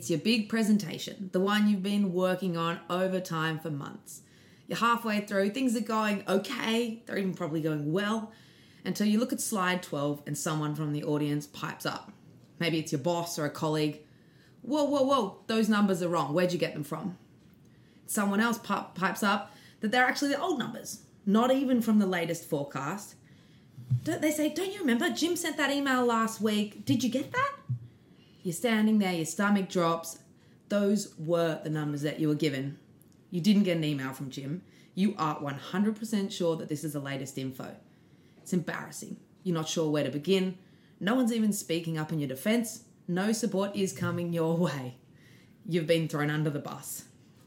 It's your big presentation, the one you've been working on over time for months. You're halfway through, things are going okay, they're even probably going well, until you look at slide 12 and someone from the audience pipes up. Maybe it's your boss or a colleague. Whoa, those numbers are wrong. Where'd you get them from? Someone else pipes up that they're actually the old numbers, not even from the latest forecast. They say, don't you remember? Jim sent that email last week. Did you get that? You're standing there, your stomach drops. Those were the numbers that you were given. You didn't get an email from Jim. You are 100% sure that this is the latest info. It's embarrassing. You're not sure where to begin. No one's even speaking up in your defense. No support is coming your way. You've been thrown under the bus.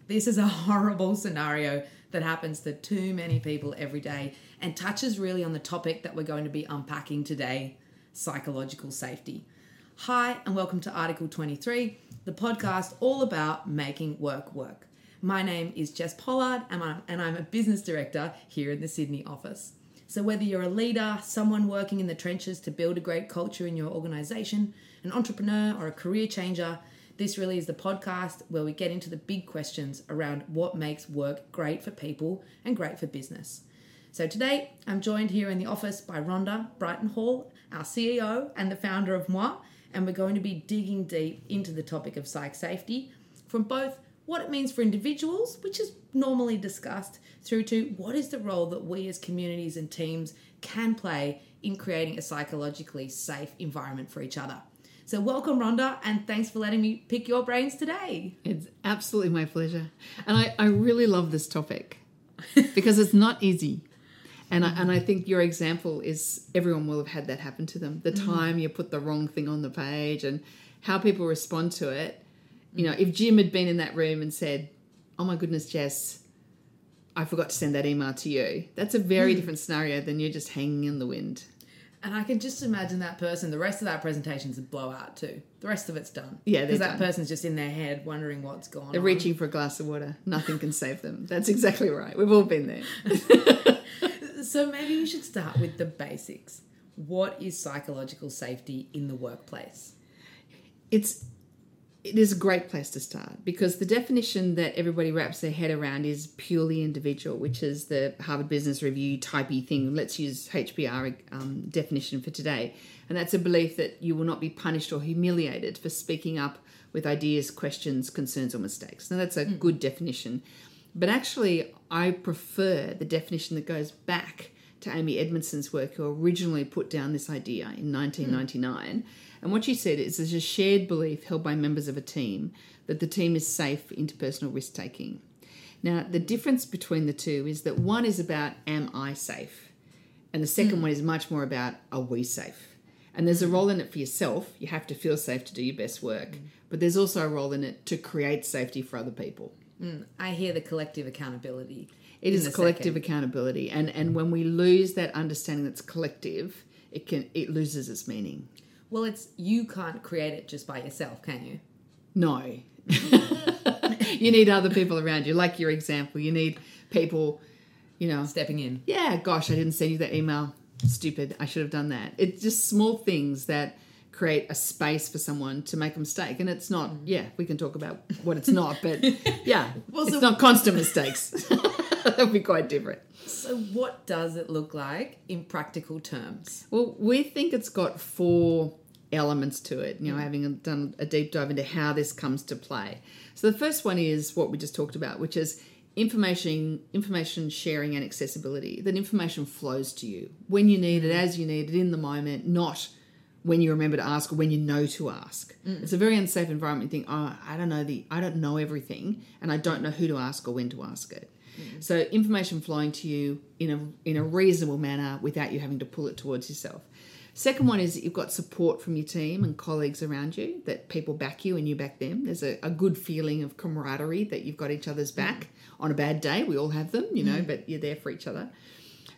This is a horrible scenario that happens to too many people every day and touches really on the topic that we're going to be unpacking today, psychological safety. Hi, and welcome to Article 23, the podcast all about making work work. My name is Jess Pollard, and I'm a business director here in the Sydney office. So whether you're a leader, someone working in the trenches to build a great culture in your organisation, an entrepreneur or a career changer, this really is the podcast where we get into the big questions around what makes work great for people and great for business. So today I'm joined here in the office by Rhonda Brighton Hall, our CEO and the founder of mwah, and we're going to be digging deep into the topic of psych safety from both what it means for individuals, which is normally discussed, through to what is the role that we as communities and teams can play in creating a psychologically safe environment for each other. So welcome, Rhonda, and thanks for letting me pick your brains today. It's absolutely my pleasure. And I really love this topic because it's not easy. And I think your example is everyone will have had that happen to them. The time you put the wrong thing on the page and how people respond to it. You know, if Jim had been in that room and said, oh my goodness, Jess, I forgot to send that email to you. That's a very different scenario than you're just hanging in the wind. And I can just imagine that person, the rest of that presentation's a blowout too. The rest of it's done. Yeah, because that person's just in their head wondering what's gone on. They're reaching for a glass of water. Nothing can save them. That's exactly right. We've all been there. So maybe you should start with the basics. What is psychological safety in the workplace? It is a great place to start because the definition that everybody wraps their head around is purely individual, which is the Harvard Business Review typey thing. Let's use HBR definition for today. And that's a belief that you will not be punished or humiliated for speaking up with ideas, questions, concerns, or mistakes. Now, that's a good definition. But actually, I prefer the definition that goes back to Amy Edmondson's work, who originally put down this idea in 1999. And what she said is there's a shared belief held by members of a team that the team is safe for interpersonal risk-taking. Now, the difference between the two is that one is about, am I safe? And the second one is much more about, are we safe? And there's a role in it for yourself. You have to feel safe to do your best work. But there's also a role in it to create safety for other people. I hear the collective accountability. It is collective accountability. And when we lose that understanding that's collective, it loses its meaning. Well, you can't create it just by yourself, can you? No. You need other people around you. Like your example, you need people, stepping in. Yeah, gosh, I didn't send you that email. Stupid. I should have done that. It's just small things that create a space for someone to make a mistake. And it's not, we can talk about what it's not, but it's not constant mistakes. That would be quite different. So what does it look like in practical terms? Well, we think it's got four elements to it, having done a deep dive into how this comes to play. So the first one is what we just talked about, which is information sharing and accessibility, that information flows to you when you need it, as you need it, in the moment, not when you remember to ask or when you know to ask. It's a very unsafe environment. You think, I don't know everything and I don't know who to ask or when to ask it. So information flowing to you in a reasonable manner without you having to pull it towards yourself. Second one is that you've got support from your team and colleagues around you, that people back you and you back them. There's a good feeling of camaraderie that you've got each other's back on a bad day. We all have them, but you're there for each other.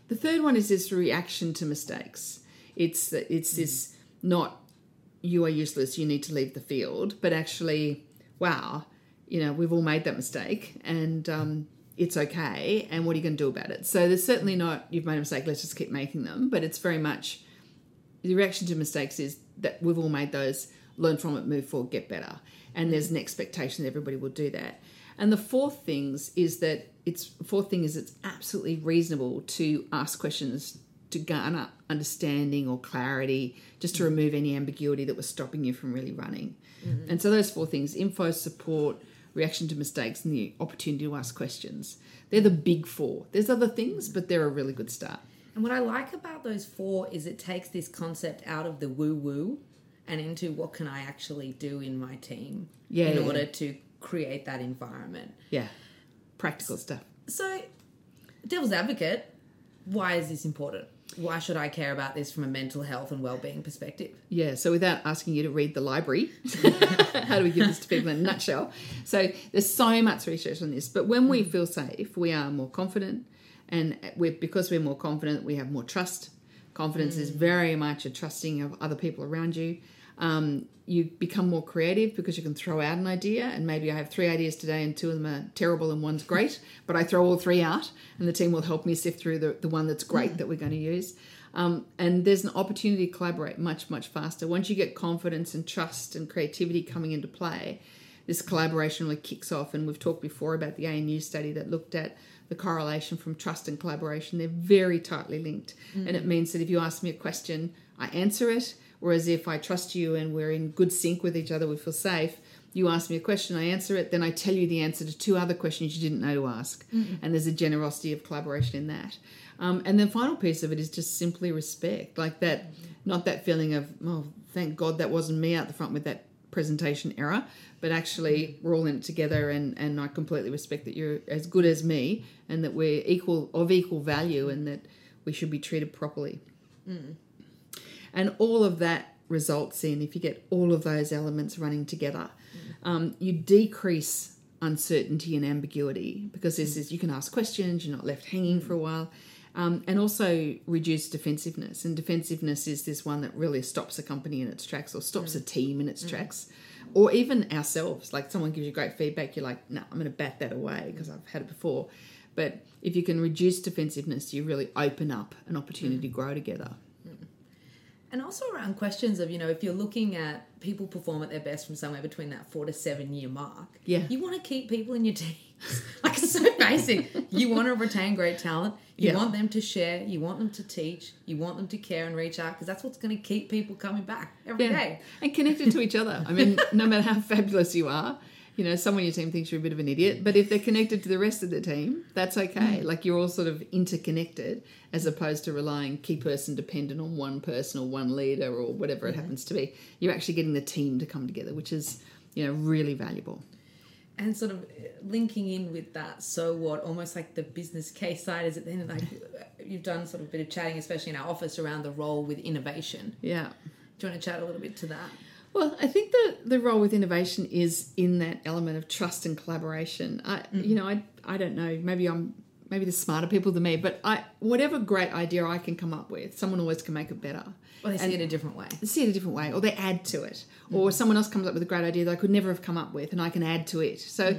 The third one is this reaction to mistakes. It's this not you are useless, you need to leave the field, but actually, wow, we've all made that mistake and it's okay, and what are you going to do about it? So there's certainly not, you've made a mistake, let's just keep making them, but it's very much, the reaction to mistakes is that we've all made those, learn from it, move forward, get better. And there's an expectation that everybody will do that. And the fourth thing is it's absolutely reasonable to ask questions to garner understanding or clarity, just to remove any ambiguity that was stopping you from really running. Mm-hmm. And so those four things: info, support, reaction to mistakes, and the opportunity to ask questions. They're the big four. There's other things, but they're a really good start. And what I like about those four is it takes this concept out of the woo-woo and into what can I actually do in my team in order to create that environment. Yeah, practical stuff. So, devil's advocate, why is this important? Why should I care about this from a mental health and well-being perspective? Yeah, so without asking you to read the library, how do we give this to people in a nutshell? So there's so much research on this, but when we feel safe, we are more confident, and because we're more confident, we have more trust. Confidence is very much a trusting of other people around you. You become more creative because you can throw out an idea, and maybe I have 3 ideas today and 2 of them are terrible and one's great, but I throw all 3 out and the team will help me sift through the one that's great that we're going to use. And there's an opportunity to collaborate much, much faster. Once you get confidence and trust and creativity coming into play, this collaboration really kicks off. And we've talked before about the ANU study that looked at the correlation from trust and collaboration. They're very tightly linked. Mm-hmm. And it means that if you ask me a question, I answer it. Whereas if I trust you and we're in good sync with each other, we feel safe, you ask me a question, I answer it, then I tell you the answer to 2 other questions you didn't know to ask. Mm-hmm. And there's a generosity of collaboration in that. And the final piece of it is just simply respect. Like that, not that feeling of, oh, thank God that wasn't me out the front with that presentation error, but actually we're all in it together, and I completely respect that you're as good as me and that we're of equal value and that we should be treated properly. Mm. And all of that results in, if you get all of those elements running together, you decrease uncertainty and ambiguity, because this is, you can ask questions, you're not left hanging for a while, and also reduce defensiveness. And defensiveness is this one that really stops a company in its tracks, or stops a team in its tracks, or even ourselves. Like someone gives you great feedback, you're like, no, I'm going to bat that away because I've had it before. But if you can reduce defensiveness, you really open up an opportunity to grow together. And also around questions of, you know, if you're looking at people perform at their best from somewhere between that 4 to 7 year mark, you want to keep people in your team. Like, it's so basic. You want to retain great talent. You want them to share. You want them to teach. You want them to care and reach out, because that's what's going to keep people coming back every day. And connected to each other. I mean, no matter how fabulous you are, you know, someone in your team thinks you're a bit of an idiot, but if they're connected to the rest of the team, that's okay. Like, you're all sort of interconnected, as opposed to relying key person dependent on one person or one leader or whatever it happens to be. You're actually getting the team to come together, which is, you know, really valuable. And sort of linking in with that, so what, almost like the business case side is at the end, like you've done sort of a bit of chatting, especially in our office, around the role with innovation. Yeah. Do you want to chat a little bit to that? Well, I think the role with innovation is in that element of trust and collaboration. You know, I don't know, maybe there's smarter people than me, but whatever great idea I can come up with, someone always can make it better. Or they see it a different way. Or they add to it. Or someone else comes up with a great idea that I could never have come up with and I can add to it. So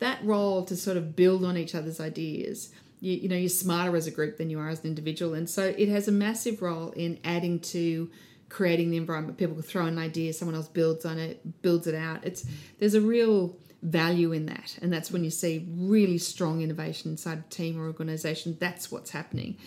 that role to sort of build on each other's ideas. You know, you're smarter as a group than you are as an individual. And so it has a massive role in adding to creating the environment. People can throw an idea, someone else builds on it, builds it out. There's a real value in that, and that's when you see really strong innovation inside a team or organisation. That's what's happening.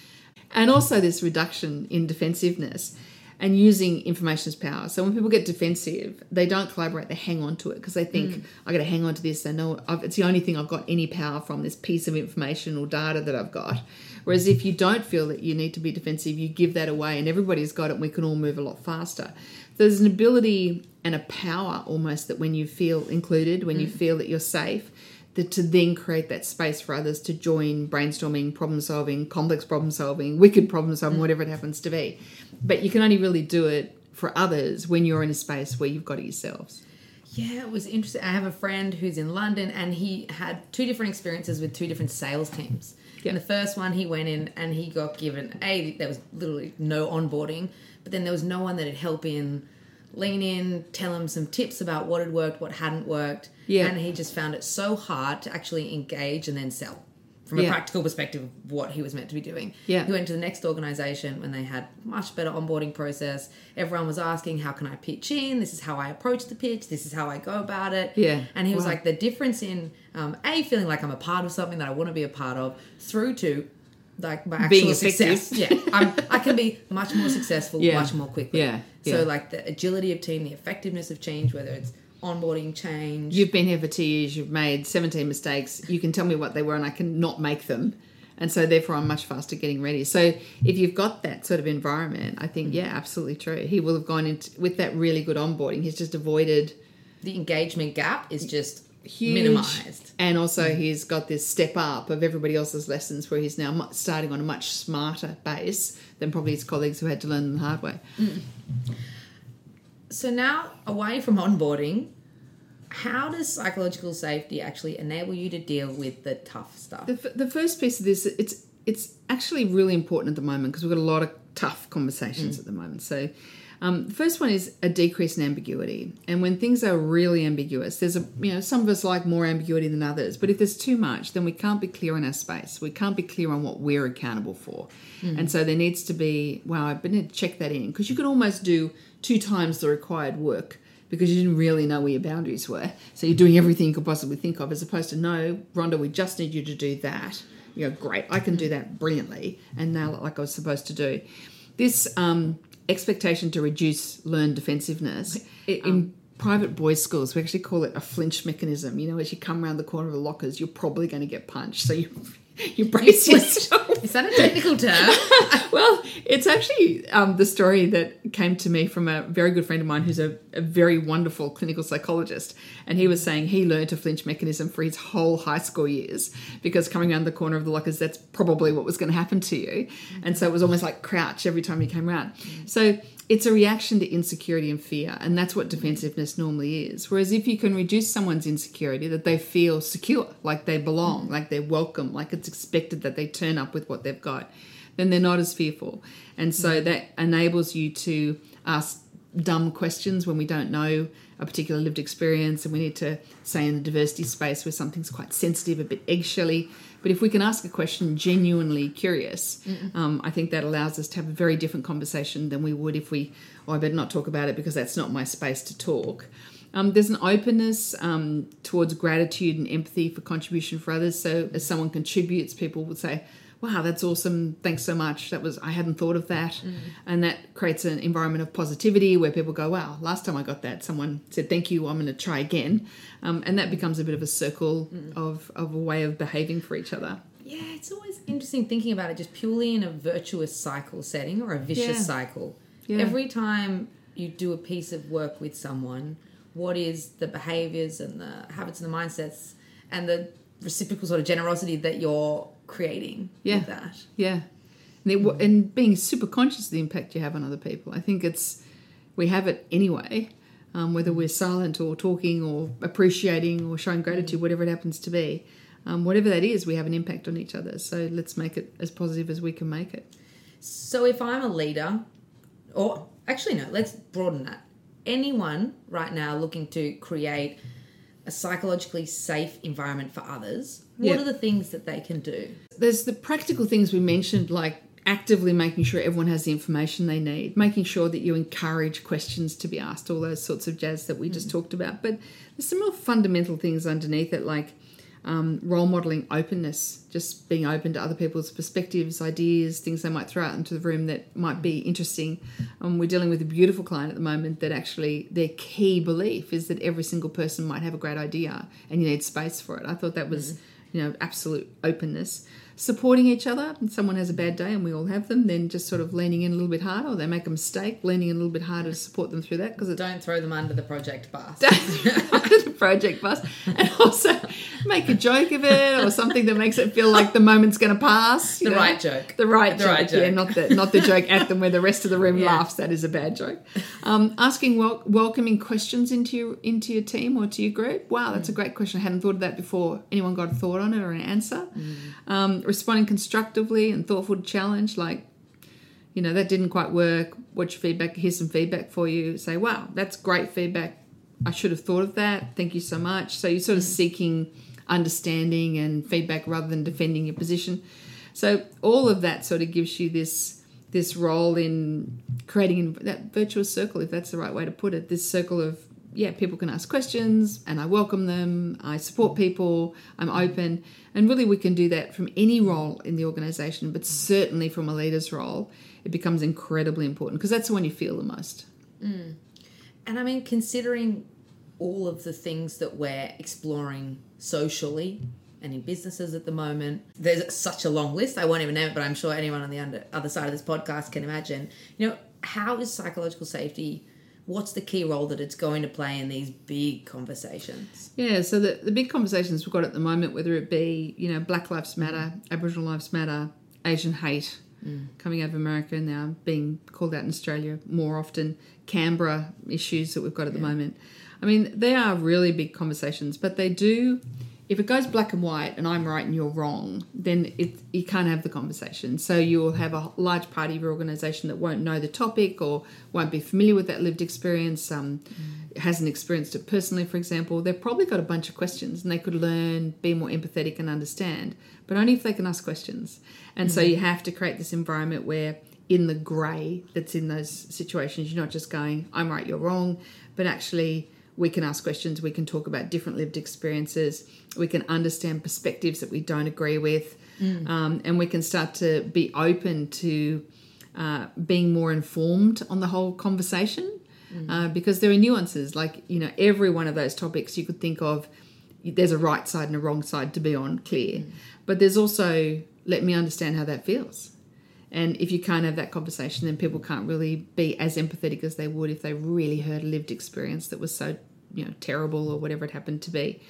And also this reduction in defensiveness and using information as power. So when people get defensive, they don't collaborate, they hang on to it because they think, I've got to hang on to this. I know it's the only thing I've got any power from, this piece of information or data that I've got. Whereas if you don't feel that you need to be defensive, you give that away and everybody's got it and we can all move a lot faster. There's an ability and a power almost that when you feel included, when you feel that you're safe, that to then create that space for others to join brainstorming, problem solving, complex problem solving, wicked problem solving, whatever it happens to be. But you can only really do it for others when you're in a space where you've got it yourselves. Yeah, it was interesting. I have a friend who's in London and he had 2 different experiences with 2 different sales teams. Yep. And the first one he went in and he got given, there was literally no onboarding, but then there was no one that would help him lean in, tell him some tips about what had worked, what hadn't worked. Yeah. And he just found it so hard to actually engage and then sell. from a practical perspective of what he was meant to be doing. Yeah. He went to the next organisation when they had much better onboarding process. Everyone was asking, how can I pitch in? This is how I approach the pitch. This is how I go about it. Yeah. And he was like, the difference in, A, feeling like I'm a part of something that I want to be a part of, through to like my actual being success. Yeah. I can be much more successful much more quickly. Yeah. So like the agility of team, the effectiveness of change, whether it's onboarding change. You've been here for 2 years, you've made 17 mistakes, you can tell me what they were and I can not make them. And so therefore I'm much faster getting ready. So if you've got that sort of environment, I think, yeah, absolutely true. He will have gone into with that really good onboarding. He's just avoided. The engagement gap is just huge, minimized. And also he's got this step up of everybody else's lessons where he's now starting on a much smarter base than probably his colleagues who had to learn the hard way. Mm. So now, away from onboarding, how does psychological safety actually enable you to deal with the tough stuff? The first piece of this, it's actually really important at the moment because we've got a lot of tough conversations at the moment. So the first one is a decrease in ambiguity. And when things are really ambiguous, there's some of us like more ambiguity than others. But if there's too much, then we can't be clear in our space. We can't be clear on what we're accountable for. Mm. And so there needs to be, I need to check that in. Because you could almost do 2 times the required work because you didn't really know where your boundaries were. So you're doing everything you could possibly think of as opposed to, no, Rhonda, we just need you to do that. You know, great, I can do that brilliantly and nail it like I was supposed to do. This expectation to reduce learned defensiveness in private boys' schools, we actually call it a flinch mechanism. You know, as you come around the corner of the lockers, you're probably going to get punched. So you brace yourself. Is that a technical term? Well, it's actually the story that came to me from a very good friend of mine who's a very wonderful clinical psychologist. And he was saying he learned a flinch mechanism for his whole high school years because coming around the corner of the lockers, that's probably what was going to happen to you. And so it was almost like crouch every time you came around. So it's a reaction to insecurity and fear, and that's what defensiveness normally is. Whereas if you can reduce someone's insecurity, that they feel secure, like they belong, like they're welcome, like it's expected that they turn up with what they've got, then they're not as fearful. And so that enables you to ask dumb questions when we don't know a particular lived experience, and we need to say in the diversity space where something's quite sensitive, a bit eggshelly. But if we can ask a question genuinely curious, I think that allows us to have a very different conversation than we would if we, I better not talk about it because that's not my space to talk. There's an openness towards gratitude and empathy for contribution for others. So as someone contributes, people would say, wow, that's awesome. Thanks so much. I hadn't thought of that. Mm. And that creates an environment of positivity where people go, wow, last time I got that, someone said, thank you, I'm going to try again. And that becomes a bit of a circle of a way of behaving for each other. Yeah, it's always interesting thinking about it just purely in a virtuous cycle setting or a vicious cycle. Yeah. Every time you do a piece of work with someone, what is the behaviours and the habits and the mindsets and the reciprocal sort of generosity that you're creating with that. Yeah. And being super conscious of the impact you have on other people. I think we have it anyway, whether we're silent or talking or appreciating or showing gratitude, whatever it happens to be. Whatever that is, we have an impact on each other. So let's make it as positive as we can make it. So if I'm a leader, or actually no, let's broaden that. Anyone right now looking to create a psychologically safe environment for others, what are the things that they can do? There's the practical things we mentioned, like actively making sure everyone has the information they need, making sure that you encourage questions to be asked, all those sorts of jazz that we just talked about. But there's some more fundamental things underneath it, like role modelling openness, just being open to other people's perspectives, ideas, things they might throw out into the room that might be interesting. We're dealing with a beautiful client at the moment that actually their key belief is that every single person might have a great idea and you need space for it. I thought that was, absolute openness. Supporting each other. If someone has a bad day, and we all have them, then just sort of leaning in a little bit harder, or they make a mistake, leaning in a little bit harder to support them through that. Don't throw them under the project bus. And also make a joke of it or something that makes it feel like the moment's going to pass. The right joke. Yeah, not the joke at them where the rest of the room laughs. That is a bad joke. Asking welcoming questions into your team or to your group. Wow, that's a great question. I hadn't thought of that before. Anyone got a thought on it or an answer? Responding constructively and thoughtful to challenge, like, that didn't quite work. What's your feedback? Here's some feedback for you. Say, wow, that's great feedback. I should have thought of that. Thank you so much. So you're sort of seeking understanding and feedback rather than defending your position. So all of that sort of gives you this role in creating that virtuous circle, if that's the right way to put it, this circle of, yeah, people can ask questions and I welcome them, I support people, I'm open. And really we can do that from any role in the organisation, but certainly from a leader's role, it becomes incredibly important because that's the one you feel the most. Mm. And I mean, considering all of the things that we're exploring socially and in businesses at the moment, there's such a long list. I won't even name it, but I'm sure anyone on the other side of this podcast can imagine, you know, how is psychological safety, what's the key role that it's going to play in these big conversations? Yeah, so the big conversations we've got at the moment, whether it be, you know, Black Lives Matter, Aboriginal Lives Matter, Asian hate, coming over America now, being called out in Australia more often, Canberra issues that we've got at the moment. I mean, they are really big conversations, but they do... If it goes black and white and I'm right and you're wrong, then you can't have the conversation. So you'll have a large part of your organisation that won't know the topic or won't be familiar with that lived experience, hasn't experienced it personally, for example. They've probably got a bunch of questions and they could learn, be more empathetic and understand, but only if they can ask questions. And so you have to create this environment where in the grey that's in those situations, you're not just going, I'm right, you're wrong, but actually... we can ask questions, we can talk about different lived experiences, we can understand perspectives that we don't agree with, and we can start to be open to being more informed on the whole conversation because there are nuances. Like, you know, every one of those topics you could think of, there's a right side and a wrong side to be on clear. But there's also, let me understand how that feels. And if you can't have that conversation, then people can't really be as empathetic as they would if they really heard a lived experience that was so, you know, terrible or whatever it happened to be.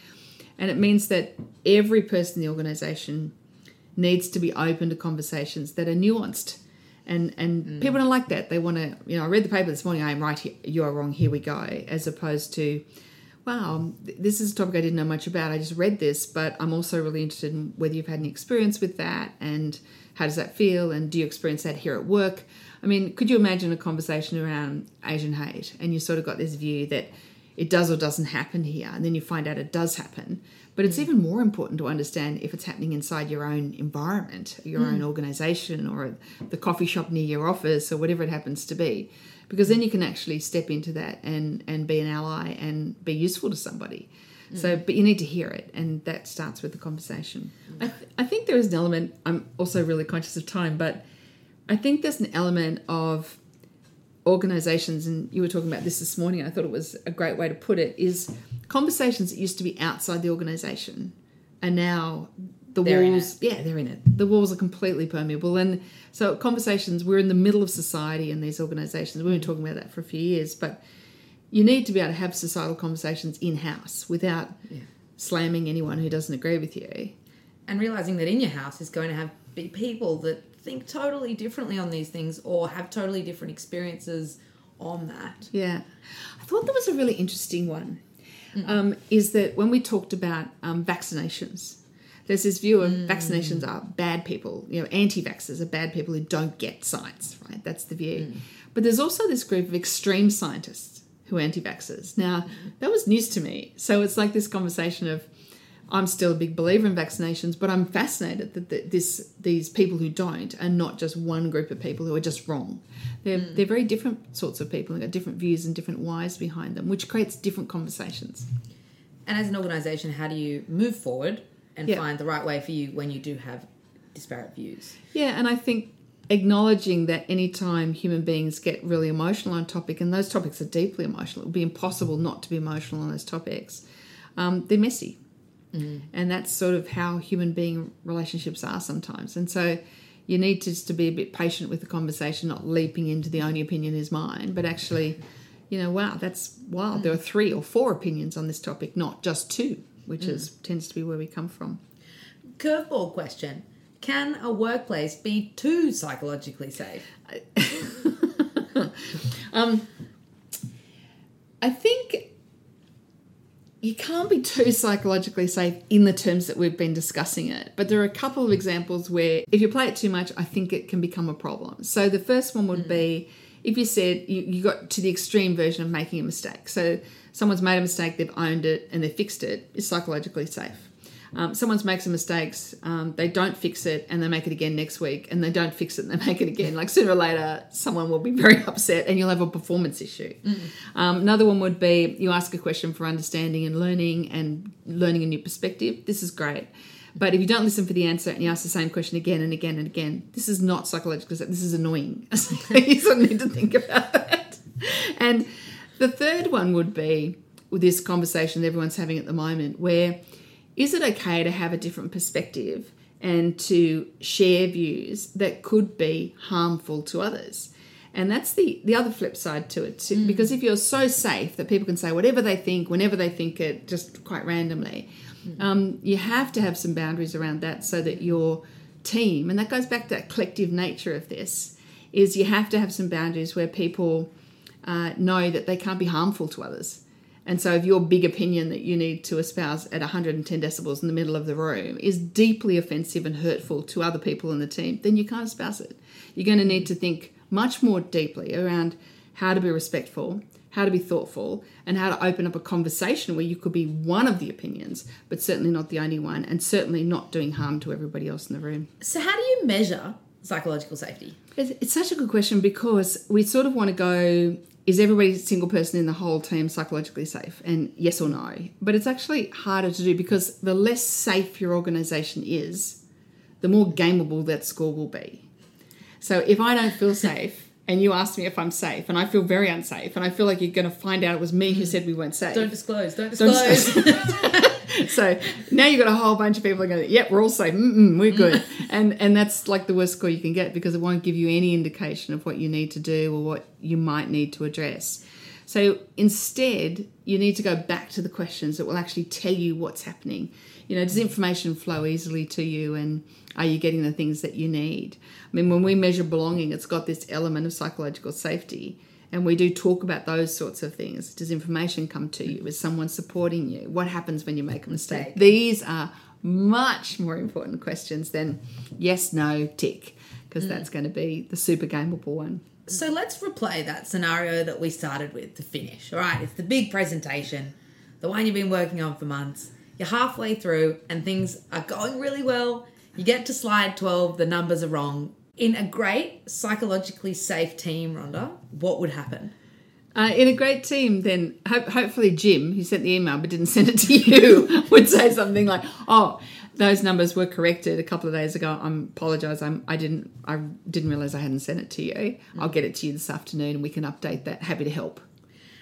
And it means that every person in the organisation needs to be open to conversations that are nuanced. And people don't like that. They want to, you know, I read the paper this morning, I am right, here, you are wrong, here we go, as opposed to, wow, this is a topic I didn't know much about, I just read this, but I'm also really interested in whether you've had any experience with that and how does that feel and do you experience that here at work? I mean, could you imagine a conversation around Asian hate and you sort of got this view that it does or doesn't happen here and then you find out it does happen, but it's even more important to understand if it's happening inside your own environment, your own organisation or the coffee shop near your office or whatever it happens to be. Because then you can actually step into that and be an ally and be useful to somebody. So, but you need to hear it, and that starts with the conversation. I think there is an element, I'm also really conscious of time, but I think there's an element of organisations, and you were talking about this morning, I thought it was a great way to put it, is conversations that used to be outside the organisation are now... they're in it. The walls are completely permeable. And so conversations, we're in the middle of society in these organisations. We've been talking about that for a few years, but you need to be able to have societal conversations in-house without slamming anyone who doesn't agree with you. And realising that in your house is going to have people that think totally differently on these things or have totally different experiences on that. Yeah. I thought that was a really interesting one, is that when we talked about vaccinations, there's this view of vaccinations are bad people. You know, anti-vaxxers are bad people who don't get science, right? That's the view. But there's also this group of extreme scientists who are anti-vaxxers. Now, that was news to me. So it's like this conversation of I'm still a big believer in vaccinations, but I'm fascinated that these people who don't are not just one group of people who are just wrong. They're very different sorts of people and got different views and different whys behind them, which creates different conversations. And as an organisation, how do you move forward and find the right way for you when you do have disparate views? Yeah, and I think acknowledging that any time human beings get really emotional on a topic, and those topics are deeply emotional, it would be impossible not to be emotional on those topics, they're messy. And that's sort of how human being relationships are sometimes. And so you need just to be a bit patient with the conversation, not leaping into the only opinion is mine, but actually, you know, wow, that's wild. There are 3 or 4 opinions on this topic, not just 2. Which tends to be where we come from. Curveball question. Can a workplace be too psychologically safe? I think you can't be too psychologically safe in the terms that we've been discussing it. But there are a couple of examples where if you play it too much, I think it can become a problem. So the first one would be if you said you got to the extreme version of making a mistake. So someone's made a mistake, they've owned it, and they've fixed it, it's psychologically safe. Someone makes some mistakes, they don't fix it, and they make it again next week, and they don't fix it and they make it again. Like, sooner or later, someone will be very upset and you'll have a performance issue. Mm-hmm. Another one would be you ask a question for understanding and learning a new perspective. This is great. But if you don't listen for the answer and you ask the same question again and again and again, this is not psychological. This is annoying. You sort of need to think about that. And the third one would be this conversation that everyone's having at the moment, where is it okay to have a different perspective and to share views that could be harmful to others? And that's the other flip side to it too, because if you're so safe that people can say whatever they think, whenever they think it, just quite randomly, you have to have some boundaries around that so that your team, and that goes back to that collective nature of this, is you have to have some boundaries where people know that they can't be harmful to others. And so if your big opinion that you need to espouse at 110 decibels in the middle of the room is deeply offensive and hurtful to other people in the team, then you can't espouse it. You're going to need to think much more deeply around how to be respectful, how to be thoughtful, and how to open up a conversation where you could be one of the opinions, but certainly not the only one, and certainly not doing harm to everybody else in the room. So how do you measure psychological safety? It's such a good question, because we sort of want to go, is every single person in the whole team psychologically safe? And yes or no. But it's actually harder to do, because the less safe your organisation is, the more gameable that score will be. So if I don't feel safe and you ask me if I'm safe and I feel very unsafe and I feel like you're going to find out it was me who said we weren't safe. Don't disclose. So now you've got a whole bunch of people that are going, yep, we're all safe. Mm-mm, we're good. And that's like the worst score you can get, because it won't give you any indication of what you need to do or what you might need to address. So instead, you need to go back to the questions that will actually tell you what's happening. You know, does information flow easily to you, and are you getting the things that you need? I mean, when we measure belonging, it's got this element of psychological safety. And we do talk about those sorts of things. Does information come to you? Is someone supporting you? What happens when you make a mistake? These are much more important questions than yes, no, tick, because that's going to be the super gameable one. So let's replay that scenario that we started with to finish. All right, it's the big presentation, the one you've been working on for months. You're halfway through and things are going really well. You get to slide 12, the numbers are wrong. In a great psychologically safe team, Rhonda, what would happen? In a great team, then hopefully Jim, who sent the email but didn't send it to you, would say something like, oh, those numbers were corrected a couple of days ago. I apologise. I didn't realise I hadn't sent it to you. I'll get it to you this afternoon and we can update that. Happy to help.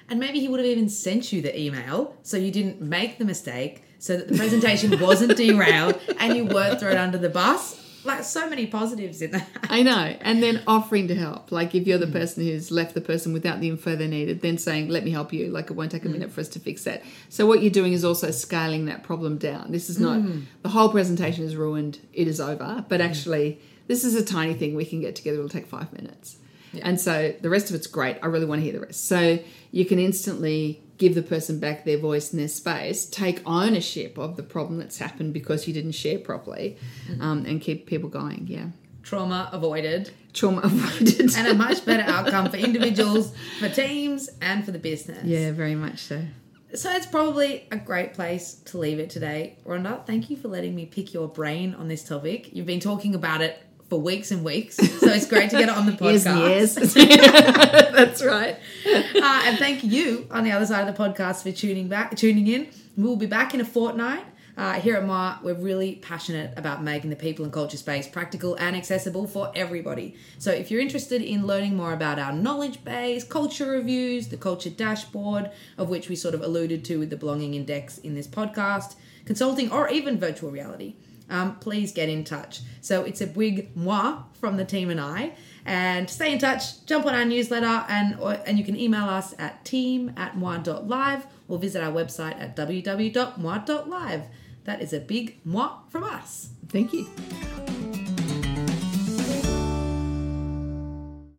And maybe he would have even sent you the email so you didn't make the mistake, so that the presentation wasn't derailed and you weren't thrown under the bus. Like, so many positives in that. I know. And then offering to help. Like, if you're the person who's left the person without the info they needed, then saying, let me help you. Like, it won't take a minute for us to fix that. So what you're doing is also scaling that problem down. This is not, the whole presentation is ruined, it is over. But actually, this is a tiny thing we can get together. It'll take 5 minutes. Yeah. And so the rest of it's great. I really want to hear the rest. So you can instantly give the person back their voice and their space, take ownership of the problem that's happened because you didn't share properly, and keep people going, yeah. Trauma avoided. Trauma avoided. And a much better outcome for individuals, for teams, and for the business. Yeah, very much so. So it's probably a great place to leave it today. Rhonda, thank you for letting me pick your brain on this topic. You've been talking about it for weeks and weeks, so it's great to get it on the podcast. Yes. That's right. And thank you on the other side of the podcast for tuning in. We'll be back in a fortnight. Here at mwah, we're really passionate about making the people and culture space practical and accessible for everybody. So if you're interested in learning more about our knowledge base, culture reviews, the culture dashboard, of which we sort of alluded to with the belonging index in this podcast, consulting, or even virtual reality, please get in touch. So it's a big mwah from the team and I. And stay in touch, jump on our newsletter, and you can email us at team@mwah.live or visit our website at www.mwah.live. That is a big mwah from us. Thank you.